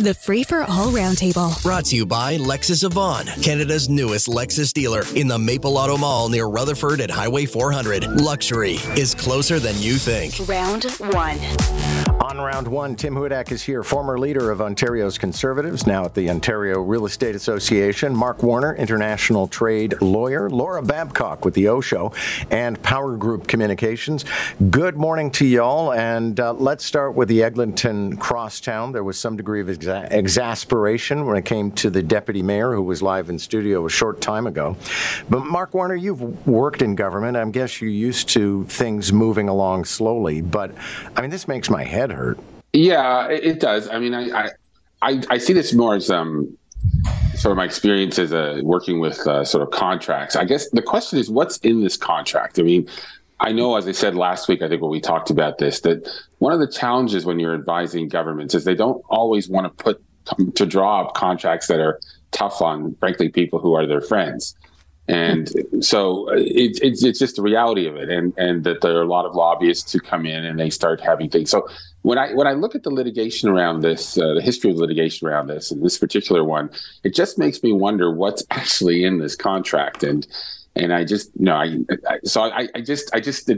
The Free for All Roundtable. Brought to you by Lexus of Vaughan, Canada's newest Lexus dealer in the Maple Auto Mall near Rutherford at Highway 400. Luxury is closer than you think. Round one. On round one, Tim Hudak is here, former leader of Ontario's Conservatives, now at the Ontario Real Estate Association. Mark Warner, international trade lawyer. Laura Babcock with the O-Show and Power Group Communications. Good morning to y'all, and let's start with the Eglinton Crosstown. There was some degree of exasperation when it came to the deputy mayor, who was live in studio a short time ago. But Mark Warner, you've worked in government. I guess you're used to things moving along slowly, but I mean, this makes my head hurt. Yeah, it does. I mean, I see this more as sort of my experience as working with sort of contracts. I guess the question is, what's in this contract? I mean, I know, as I said last week, I think when we talked about this, that one of the challenges when you're advising governments is they don't always want to draw up contracts that are tough on, frankly, people who are their friends. And so it's just the reality of it, and that there are a lot of lobbyists who come in and they start having things. So when I look at the litigation around this, the history of litigation around this, and this particular one, it just makes me wonder what's actually in this contract. And I just, you know, I just,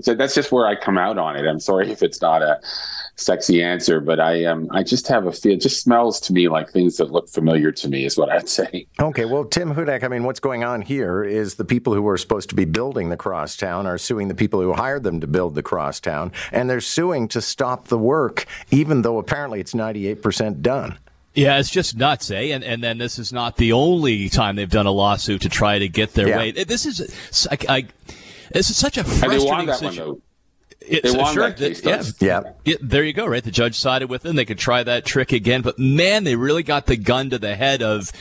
that's just where I come out on it. I'm sorry if it's not a sexy answer, but I just have a feel, it just smells to me like things that look familiar to me is what I'd say. Okay. Well, Tim Hudak, I mean, what's going on here is the people who are supposed to be building the crosstown are suing the people who hired them to build the crosstown, and they're suing to stop the work, even though apparently it's 98% done. Yeah, it's just nuts, eh? And then this is not the only time they've done a lawsuit to try to get their way. This is such a frustrating situation. And they won that one, though. There you go, right? The judge sided with them. They could try that trick again. But, man, they really got the gun to the head of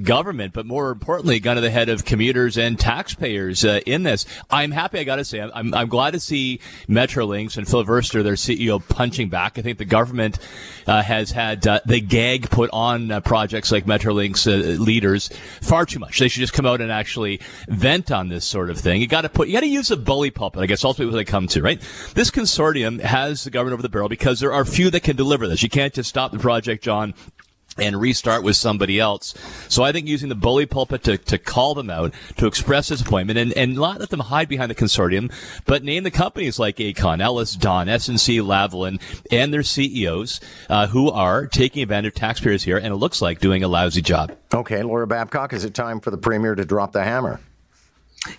government, but more importantly, gun to the head of commuters and taxpayers in this. I'm happy, I got to say. I'm glad to see Metrolinx and Phil Verster, their CEO, punching back. I think the government has had the gag put on projects like Metrolinx leaders far too much. They should just come out and actually vent on this sort of thing. You got to use a bully pulpit, I guess, ultimately what they come to, right? This consortium has the government over the barrel because there are few that can deliver this. You can't just stop the project, John, and restart with somebody else. So I think using the bully pulpit to call them out, to express disappointment, and not let them hide behind the consortium, but name the companies like Aecon, EllisDon, SNC Lavalin, and their CEOs who are taking advantage of taxpayers here, and it looks like doing a lousy job. Okay, Laura Babcock, is it time for the Premier to drop the hammer?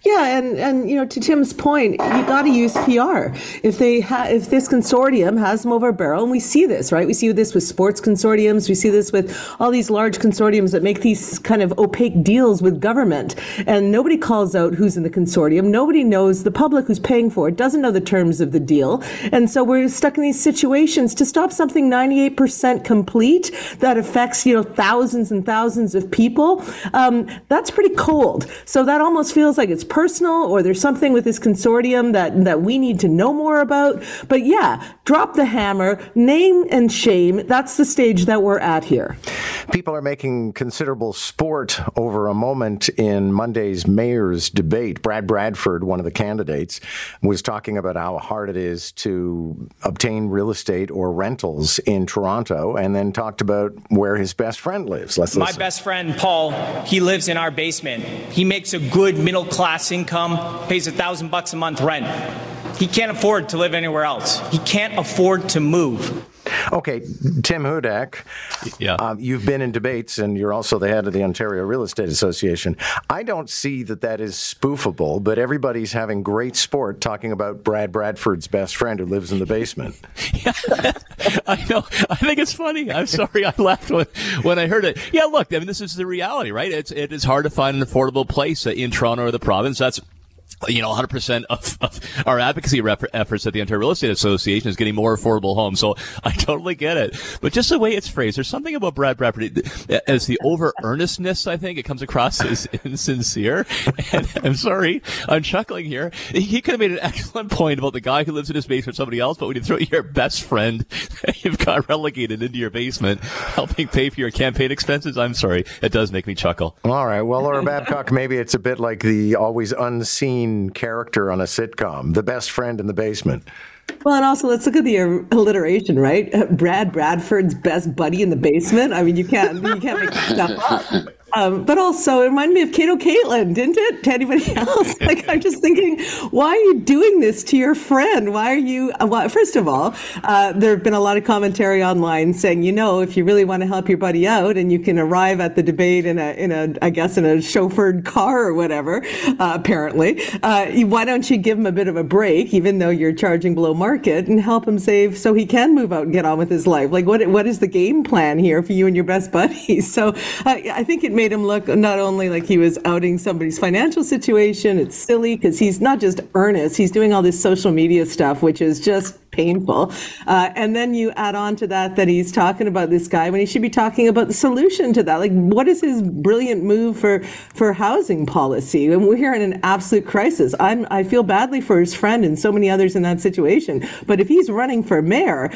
Yeah, and you know, to Tim's point, you got to use PR. If this consortium has them over a barrel, and we see this, right? We see this with sports consortiums. We see this with all these large consortiums that make these kind of opaque deals with government, and nobody calls out who's in the consortium. Nobody knows, the public who's paying for it doesn't know the terms of the deal, and so we're stuck in these situations. To stop something 98% complete that affects, you know, thousands and thousands of people, that's pretty cold. So that almost feels like it's personal, or there's something with this consortium that we need to know more about. But yeah, drop the hammer, name and shame. That's the stage that we're at here. People are making considerable sport over a moment in Monday's mayor's debate. Brad Bradford, one of the candidates, was talking about how hard it is to obtain real estate or rentals in Toronto, and then talked about where his best friend lives. Let's listen. My best friend, Paul, he lives in our basement. He makes a good middle class income, pays $1,000 a month rent. He can't afford to live anywhere else. He can't afford to move. Okay, Tim Hudak, yeah. You've been in debates, and you're also the head of the Ontario Real Estate Association. I don't see that is spoofable, but everybody's having great sport talking about Brad Bradford's best friend who lives in the basement. Yeah. I know. I think it's funny. I'm sorry I laughed when I heard it. Yeah, look, I mean, this is the reality, right? It is hard to find an affordable place in Toronto or the province. That's, you know, 100% of our advocacy efforts at the Ontario Real Estate Association is getting more affordable homes. So I totally get it. But just the way it's phrased, there's something about Brad Bradford as the over-earnestness, I think. It comes across as insincere. And I'm sorry, I'm chuckling here. He could have made an excellent point about the guy who lives in his basement, somebody else, but when you throw your best friend that you've got relegated into your basement helping pay for your campaign expenses, I'm sorry, it does make me chuckle. All right. Well, Laura Babcock, maybe it's a bit like the always unseen character on a sitcom, the best friend in the basement. Well, and also let's look at the alliteration, right? Brad Bradford's best buddy in the basement. I mean, you can't make stuff up. But also, it reminded me of Kato Caitlin, didn't it? To anybody else? Like, I'm just thinking, why are you doing this to your friend? Why are you, well, first of all, there have been a lot of commentary online saying, you know, if you really want to help your buddy out and you can arrive at the debate in a chauffeured car or whatever, apparently, why don't you give him a bit of a break, even though you're charging below market, and help him save so he can move out and get on with his life? Like, what is the game plan here for you and your best buddies? So I think it made him look not only like he was outing somebody's financial situation, it's silly because he's not just earnest, he's doing all this social media stuff, which is just painful. And then you add on to that he's talking about this guy when he should be talking about the solution to that. Like, what is his brilliant move for housing policy? And we're here in an absolute crisis. I feel badly for his friend and so many others in that situation. But if he's running for mayor,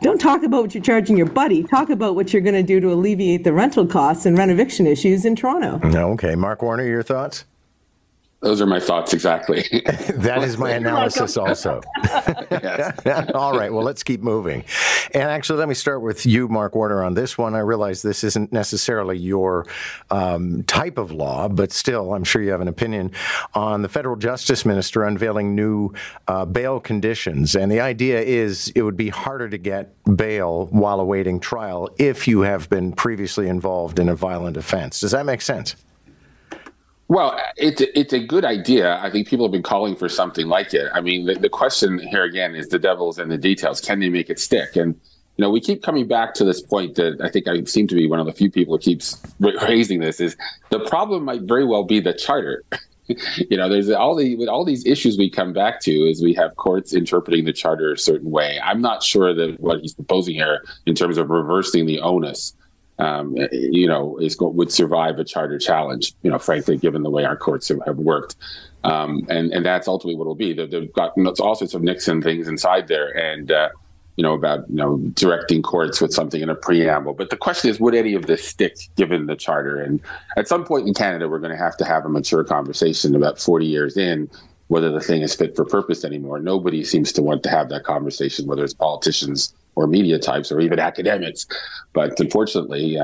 don't talk about what you're charging your buddy. Talk about what you're going to do to alleviate the rental costs and rent eviction issues in Toronto. Okay. Mark Warner, your thoughts? Those are my thoughts, exactly. That is my analysis also. All right, well, let's keep moving. And actually, let me start with you, Mark Warner, on this one. I realize this isn't necessarily your type of law, but still, I'm sure you have an opinion on the federal justice minister unveiling new bail conditions. And the idea is it would be harder to get bail while awaiting trial if you have been previously involved in a violent offense. Does that make sense? Well, it's a good idea. I think people have been calling for something like it. I mean, the question here again is the devil's in the details. Can they make it stick? And, you know, we keep coming back to this point that I think I seem to be one of the few people who keeps raising this is the problem might very well be the charter. You know, there's all these issues we come back to is we have courts interpreting the charter a certain way. I'm not sure that what he's proposing here in terms of reversing the onus would survive a charter challenge, you know, frankly, given the way our courts have worked. And that's ultimately what it'll be. They've got all sorts of Nixon things inside there and, directing courts with something in a preamble. But the question is, would any of this stick given the charter? And at some point in Canada, we're going to have a mature conversation about 40 years in whether the thing is fit for purpose anymore. Nobody seems to want to have that conversation, whether it's politicians or media types, or even academics. But unfortunately,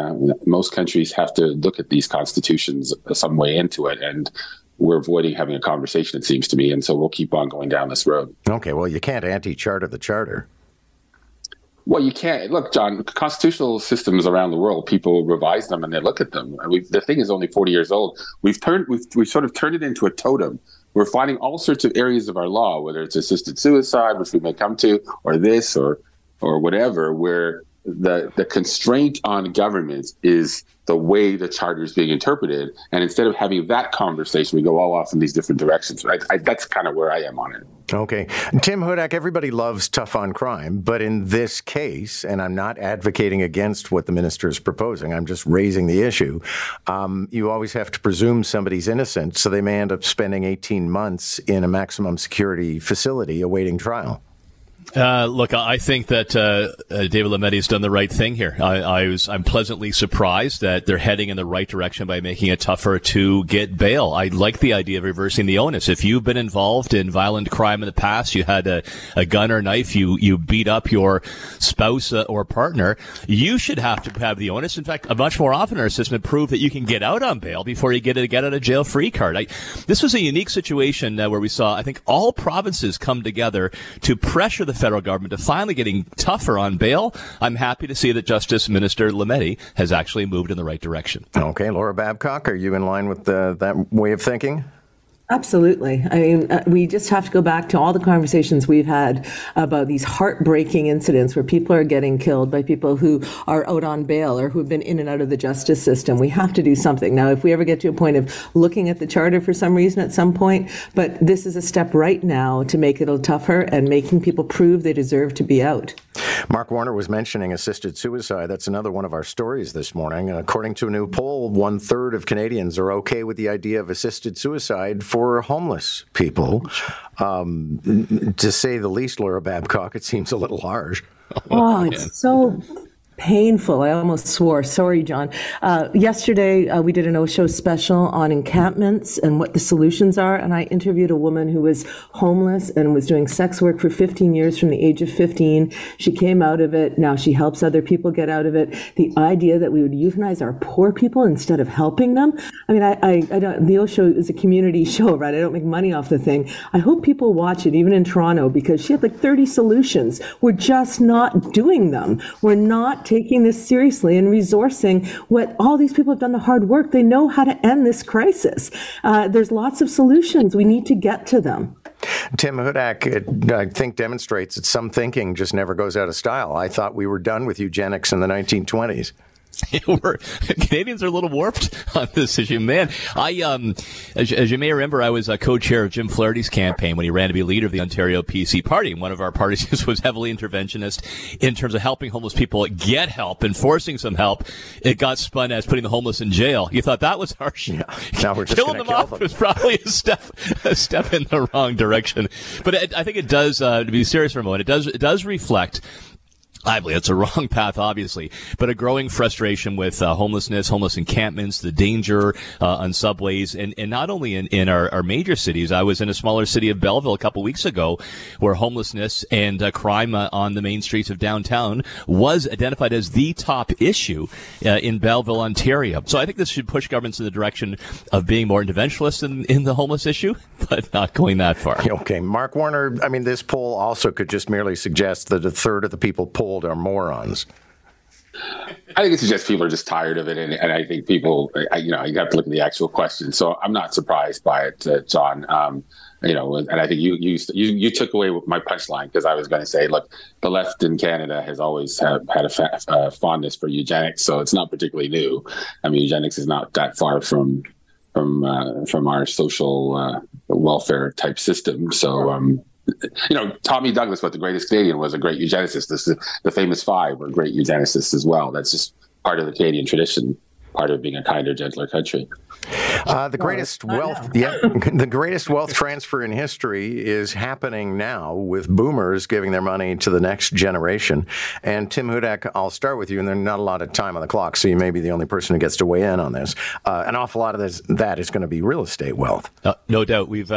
most countries have to look at these constitutions some way into it, and we're avoiding having a conversation, it seems to me, and so we'll keep on going down this road. Okay, well, you can't anti-charter the charter. Well, you can't. Look, John, constitutional systems around the world, people revise them and they look at them. The thing is only 40 years old. We've sort of turned it into a totem. We're finding all sorts of areas of our law, whether it's assisted suicide, which we may come to, or this, or whatever, where the constraint on governments is the way the charter is being interpreted. And instead of having that conversation, we go all off in these different directions. That's kind of where I am on it. Okay. Tim Hudak, everybody loves tough on crime, but in this case, and I'm not advocating against what the minister is proposing, I'm just raising the issue, you always have to presume somebody's innocent, so they may end up spending 18 months in a maximum security facility awaiting trial. Look, I think that David Lametti has done the right thing here. I'm pleasantly surprised that they're heading in the right direction by making it tougher to get bail. I like the idea of reversing the onus. If you've been involved in violent crime in the past, you had a gun or knife, you beat up your spouse or partner, you should have to have the onus. In fact, much more often our system prove that you can get out on bail before you get a get-out-of-jail-free card. This was a unique situation where we saw, I think, all provinces come together to pressure the federal government to finally getting tougher on bail. I'm happy to see that Justice Minister Lametti has actually moved in the right direction. Okay, Laura Babcock, are you in line with that way of thinking? Absolutely. I mean, we just have to go back to all the conversations we've had about these heartbreaking incidents where people are getting killed by people who are out on bail or who've been in and out of the justice system. We have to do something. Now, if we ever get to a point of looking at the charter for some reason at some point, but this is a step right now to make it a little tougher and making people prove they deserve to be out. Mark Warner was mentioning assisted suicide. That's another one of our stories this morning. According to a new poll, 1/3 of Canadians are okay with the idea of assisted suicide for homeless people. To say the least, Laura Babcock, it seems a little harsh. Oh, it's so painful. I almost swore. Sorry, John. Yesterday, we did an O-Show special on encampments and what the solutions are, and I interviewed a woman who was homeless and was doing sex work for 15 years from the age of 15. She came out of it. Now she helps other people get out of it. The idea that we would euthanize our poor people instead of helping them. I mean, I don't, the O-Show is a community show, right? I don't make money off the thing. I hope people watch it, even in Toronto, because she had like 30 solutions. We're just not doing them. We're not taking this seriously and resourcing what all these people have done, the hard work. They know how to end this crisis. There's lots of solutions. We need to get to them. Tim Hudak, I think, demonstrates that some thinking just never goes out of style. I thought we were done with eugenics in the 1920s. Canadians are a little warped on this issue, man. As you may remember, I was a co-chair of Jim Flaherty's campaign when he ran to be leader of the Ontario PC Party. And one of our parties was heavily interventionist in terms of helping homeless people get help and forcing some help. It got spun as putting the homeless in jail. You thought that was harsh. Yeah, now we're just killing them off was probably a step in the wrong direction. But I think it does, to be serious for a moment, it does reflect. I believe it's a wrong path, obviously, but a growing frustration with homelessness, homeless encampments, the danger on subways, and not only in our major cities. I was in a smaller city of Belleville a couple weeks ago where homelessness and crime on the main streets of downtown was identified as the top issue in Belleville, Ontario. So I think this should push governments in the direction of being more interventionist in the homeless issue, but not going that far. Okay, Mark Warner, I mean, this poll also could just merely suggest that a third of the people polled are morons. I think it suggests people are just tired of it, and I think people, you have to look at the actual question. So I'm not surprised by it, John. And I think you took away my punchline, because I was going to say, look, the left in Canada has always had a fondness for eugenics, so it's not particularly new. I mean, eugenics is not that far from our social welfare type system. So. Tommy Douglas, what the greatest Canadian, was a great eugenicist. This is, the Famous Five were great eugenicists as well. That's just part of the Canadian tradition, part of being a kinder, gentler country. The greatest wealth transfer in history is happening now, with boomers giving their money to the next generation. And Tim Hudak, I'll start with you, and there's not a lot of time on the clock, so you may be the only person who gets to weigh in on this. An awful lot of that is going to be real estate wealth. No doubt. We've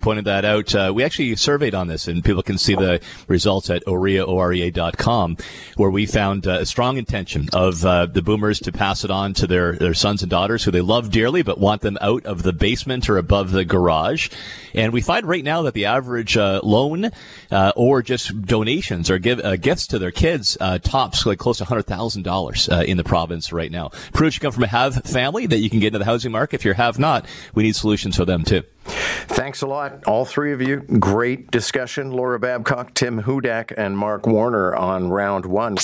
pointed that out. We actually surveyed on this, and people can see the results at OREA.com, where we found a strong intention of the boomers to pass it on to their sons and daughters, who they love dearly, but want them out of the basement or above the garage. And we find right now that the average loan or just donations or gifts to their kids tops like close to $100,000 in the province right now. Proves you come from a have family that you can get into the housing market. If you're have not, we need solutions for them too. Thanks a lot, all three of you. Great discussion. Laura Babcock, Tim Hudak, and Mark Warner on round one.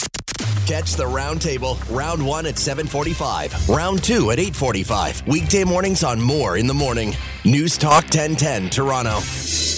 Catch the Roundtable, round one at 7:45, round two at 8:45. Weekday mornings on More in the Morning. News Talk 1010, Toronto.